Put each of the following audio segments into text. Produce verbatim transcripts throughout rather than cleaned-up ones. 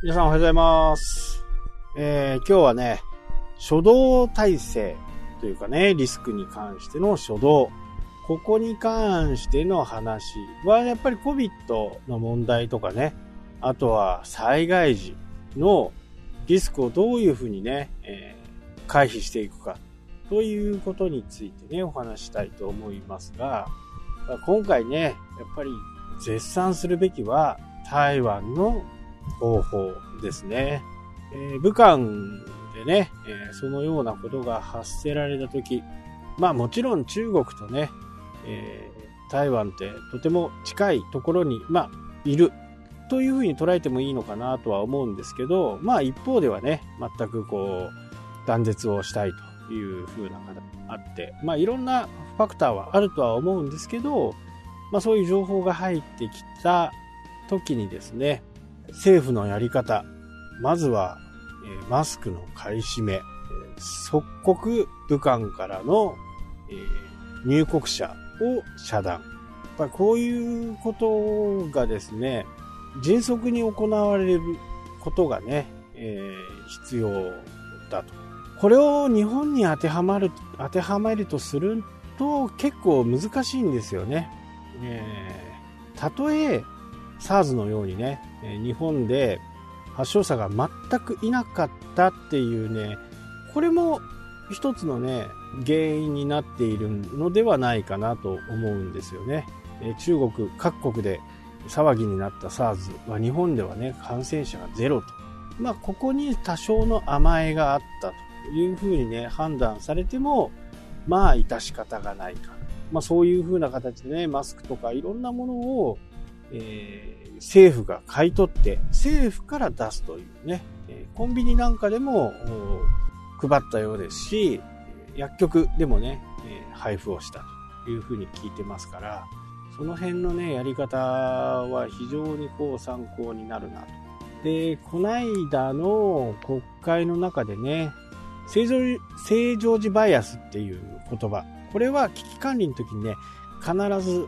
皆さんおはようございます、えー、今日はね初動体制というかねリスクに関しての初動、ここに関しての話はやっぱり COVID の問題とかね、あとは災害時のリスクをどういうふうにね、えー、回避していくかということについてねお話したいと思いますが、今回ねやっぱり絶賛するべきは台湾の方法ですね、えー、武漢でね、えー、そのようなことが発せられたとき、まあもちろん中国とね、えー、台湾ってとても近いところに、まあ、いるというふうに捉えてもいいのかなとは思うんですけど、まあ一方ではね全くこう断絶をしたいというふうな方があって、まあいろんなファクターはあるとは思うんですけど、まあそういう情報が入ってきたときにですね、政府のやり方、まずは、えー、マスクの買い占め、えー、即刻武漢からの、えー、入国者を遮断、やっぱこういうことがですね迅速に行われることがね、えー、必要だと。これを日本に当てはまる当てはまるとすると結構難しいんですよね、えー、たとえSARS のようにね日本で発症者が全くいなかったっていうね、これも一つのね原因になっているのではないかなと思うんですよね。中国各国で騒ぎになった SARS は日本ではね感染者がゼロと、まあここに多少の甘えがあったというふうにね判断されてもまあ致し方がないか、まあそういうふうな形でねマスクとかいろんなものをえー、政府が買い取って政府から出すというね、えー、コンビニなんかでも配ったようですし、薬局でもね、えー、配布をしたというふうに聞いてますから、その辺のねやり方は非常にこう参考になるなと。で、こないだの国会の中でね正常時、正常時バイアスっていう言葉、これは危機管理の時にね必ず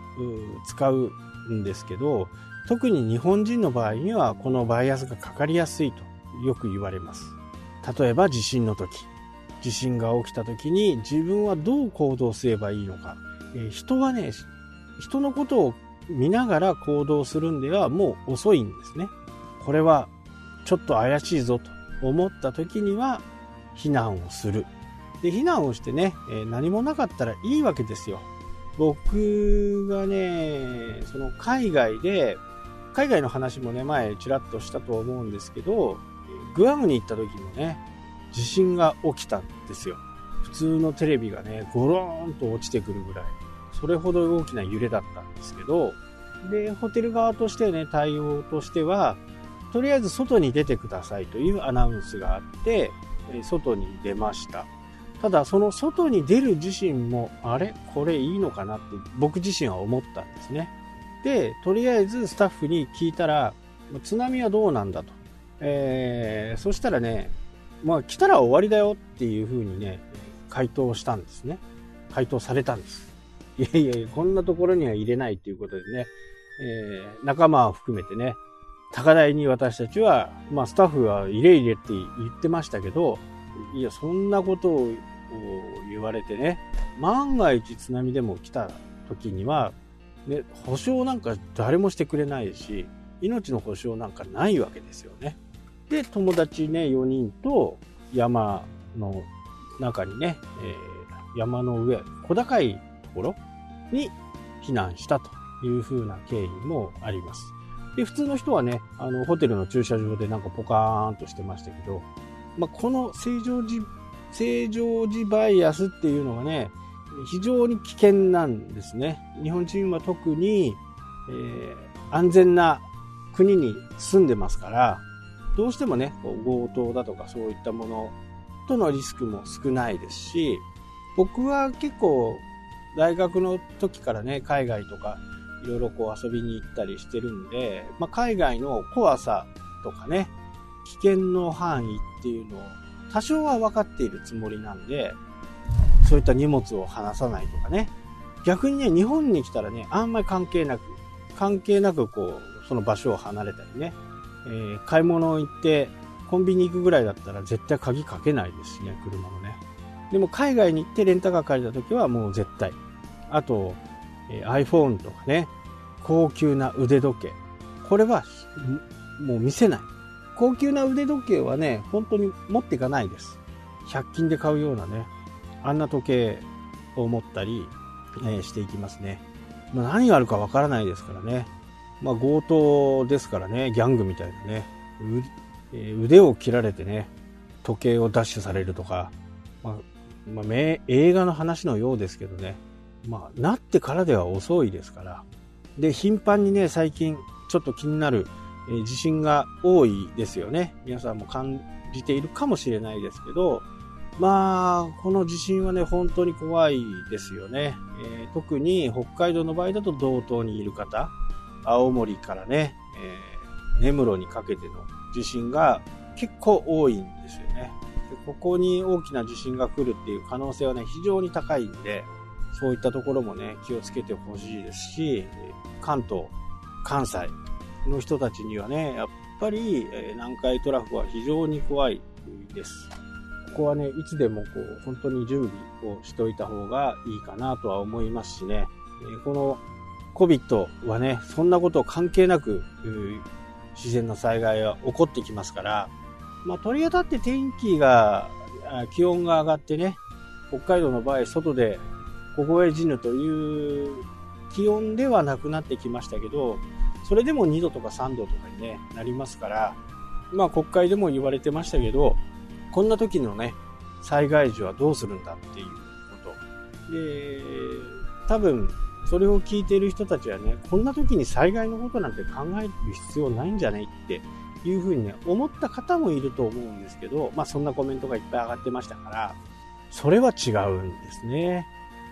使うんですけど、特に日本人の場合にはこのバイアスがかかりやすいとよく言われます。例えば地震の時、地震が起きた時に自分はどう行動すればいいのか、えー、人はね人のことを見ながら行動するんではもう遅いんですね。これはちょっと怪しいぞと思った時には避難をする。で、避難をしてね、えー、何もなかったらいいわけですよ。僕がねその海外で海外の話もね前ちらっとしたと思うんですけど、グアムに行った時もね地震が起きたんですよ。普通のテレビがねゴローンと落ちてくるぐらい、それほど大きな揺れだったんですけど、でホテル側としてね対応としてはとりあえず外に出てくださいというアナウンスがあって外に出ました。ただその外に出る自身もあれこれいいのかなって僕自身は思ったんですね。でとりあえずスタッフに聞いたら津波はどうなんだと、えー、そしたらねまあ来たら終わりだよっていうふうにね回答したんですね。回答されたんです。いやいやいやこんなところには入れないということでね、えー、仲間を含めてね高台に私たちはまあスタッフは入れ入れって言ってましたけど、いやそんなことを言われてね万が一津波でも来た時には、ね、保証なんか誰もしてくれないし命の保証なんかないわけですよね。で友達ねよにんと山の中にね、えー、山の上小高いところに避難したというふうな経緯もあります。で普通の人はねあのホテルの駐車場でなんかポカーンとしてましたけど、まあ、この正常時正常時バイアスっていうのがね非常に危険なんですね。日本人は特に、えー、安全な国に住んでますからどうしてもね強盗だとかそういったものとのリスクも少ないですし、僕は結構大学の時からね海外とかいろいろこう遊びに行ったりしてるんで、まあ、海外の怖さとかね危険の範囲っていうのを多少は分かっているつもりなんで、そういった荷物を離さないとかね、逆にね日本に来たらねあんまり関係なく関係なくこうその場所を離れたりね、えー、買い物行ってコンビニ行くぐらいだったら絶対鍵かけないですね、車のね。でも海外に行ってレンタカー借りた時はもう絶対。あと、えー、iPhone とかね、高級な腕時計、これはもう見せない。高級な腕時計はね、本当に持っていかないです。ひゃく均で買うようなね、あんな時計を持ったり、えー、していきますね。まあ、何があるかわからないですからね。まあ、強盗ですからね、ギャングみたいなね、腕を切られてね、時計を奪取されるとか、まあまあ、映画の話のようですけどね、まあ、なってからでは遅いですから。で、頻繁にね、最近ちょっと気になる地震が多いですよね。皆さんも感じているかもしれないですけど、まあこの地震はね、本当に怖いですよね。えー、特に北海道の場合だと道東にいる方、青森からね、えー、根室にかけての地震が結構多いんですよね。で、ここに大きな地震が来るっていう可能性はね、非常に高いんで、そういったところもね、気をつけてほしいですし、関東、関西の人たちにはね、やっぱり南海トラフは非常に怖いです。ここはね、いつでもこう本当に準備をしておいた方がいいかなとは思いますしね。このCOVID はね、そんなこと関係なく自然の災害は起こってきますから、まあ、取り当たって天気が、気温が上がってね、北海道の場合、外で凍え死ぬという気温ではなくなってきましたけど、それでもにどとかさんどとかに、ね、なりますから、まあ、国会でも言われてましたけど、こんな時のね、災害時はどうするんだっていうことで、多分それを聞いている人たちはね、こんな時に災害のことなんて考える必要ないんじゃないっていうふうに、ね、思った方もいると思うんですけど、まあ、そんなコメントがいっぱい上がってましたから、それは違うんですね。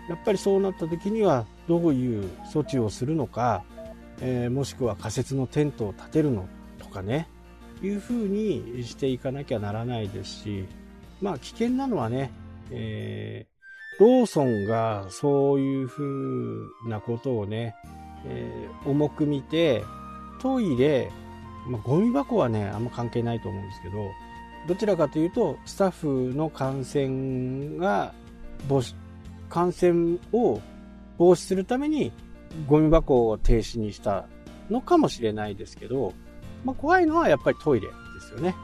やっぱりそうなった時にはどういう措置をするのか、えー、もしくは仮設のテントを建てるのとかね、いうふうにしていかなきゃならないですし、まあ危険なのはね、えーローソンがそういうふうなことをね、えー、重く見て、トイレ、まあ、ゴミ箱はね、あんま関係ないと思うんですけど、どちらかというと、スタッフの感染が防止、感染を防止するために、ゴミ箱を停止にしたのかもしれないですけど、まあ、怖いのはやっぱりトイレですよね。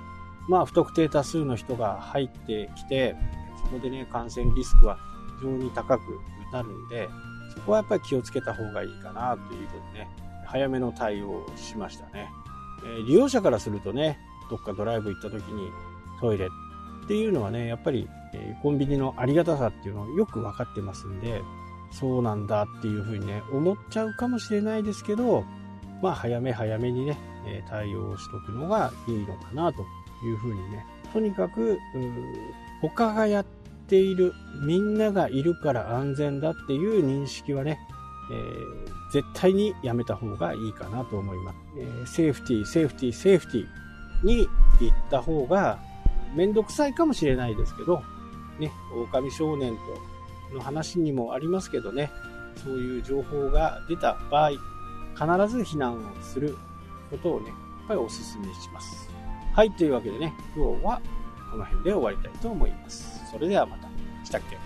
まあ、不特定多数の人が入ってきて、そこでね、感染リスクは非常に高くなるんで、そこはやっぱり気をつけた方がいいかなということでね、早めの対応をしましたね。えー、利用者からするとね、どっかドライブ行った時にトイレっていうのはね、やっぱり、えー、コンビニのありがたさっていうのをよく分かってますんで、そうなんだっていうふうにね、思っちゃうかもしれないですけど、まあ早め早めにね、えー、対応しとくのがいいのかなというふうにね、とにかく他がやってている、みんながいるから安全だっていう認識はね、えー、絶対にやめた方がいいかなと思います。えー、セーフティーセーフティーセーフティーに行った方がめんどくさいかもしれないですけどね、狼少年との話にもありますけどね、そういう情報が出た場合、必ず避難をすることをね、やっぱりおすすめします。はい、というわけでね、今日はこの辺で終わりたいと思います。それではまた。したっけ？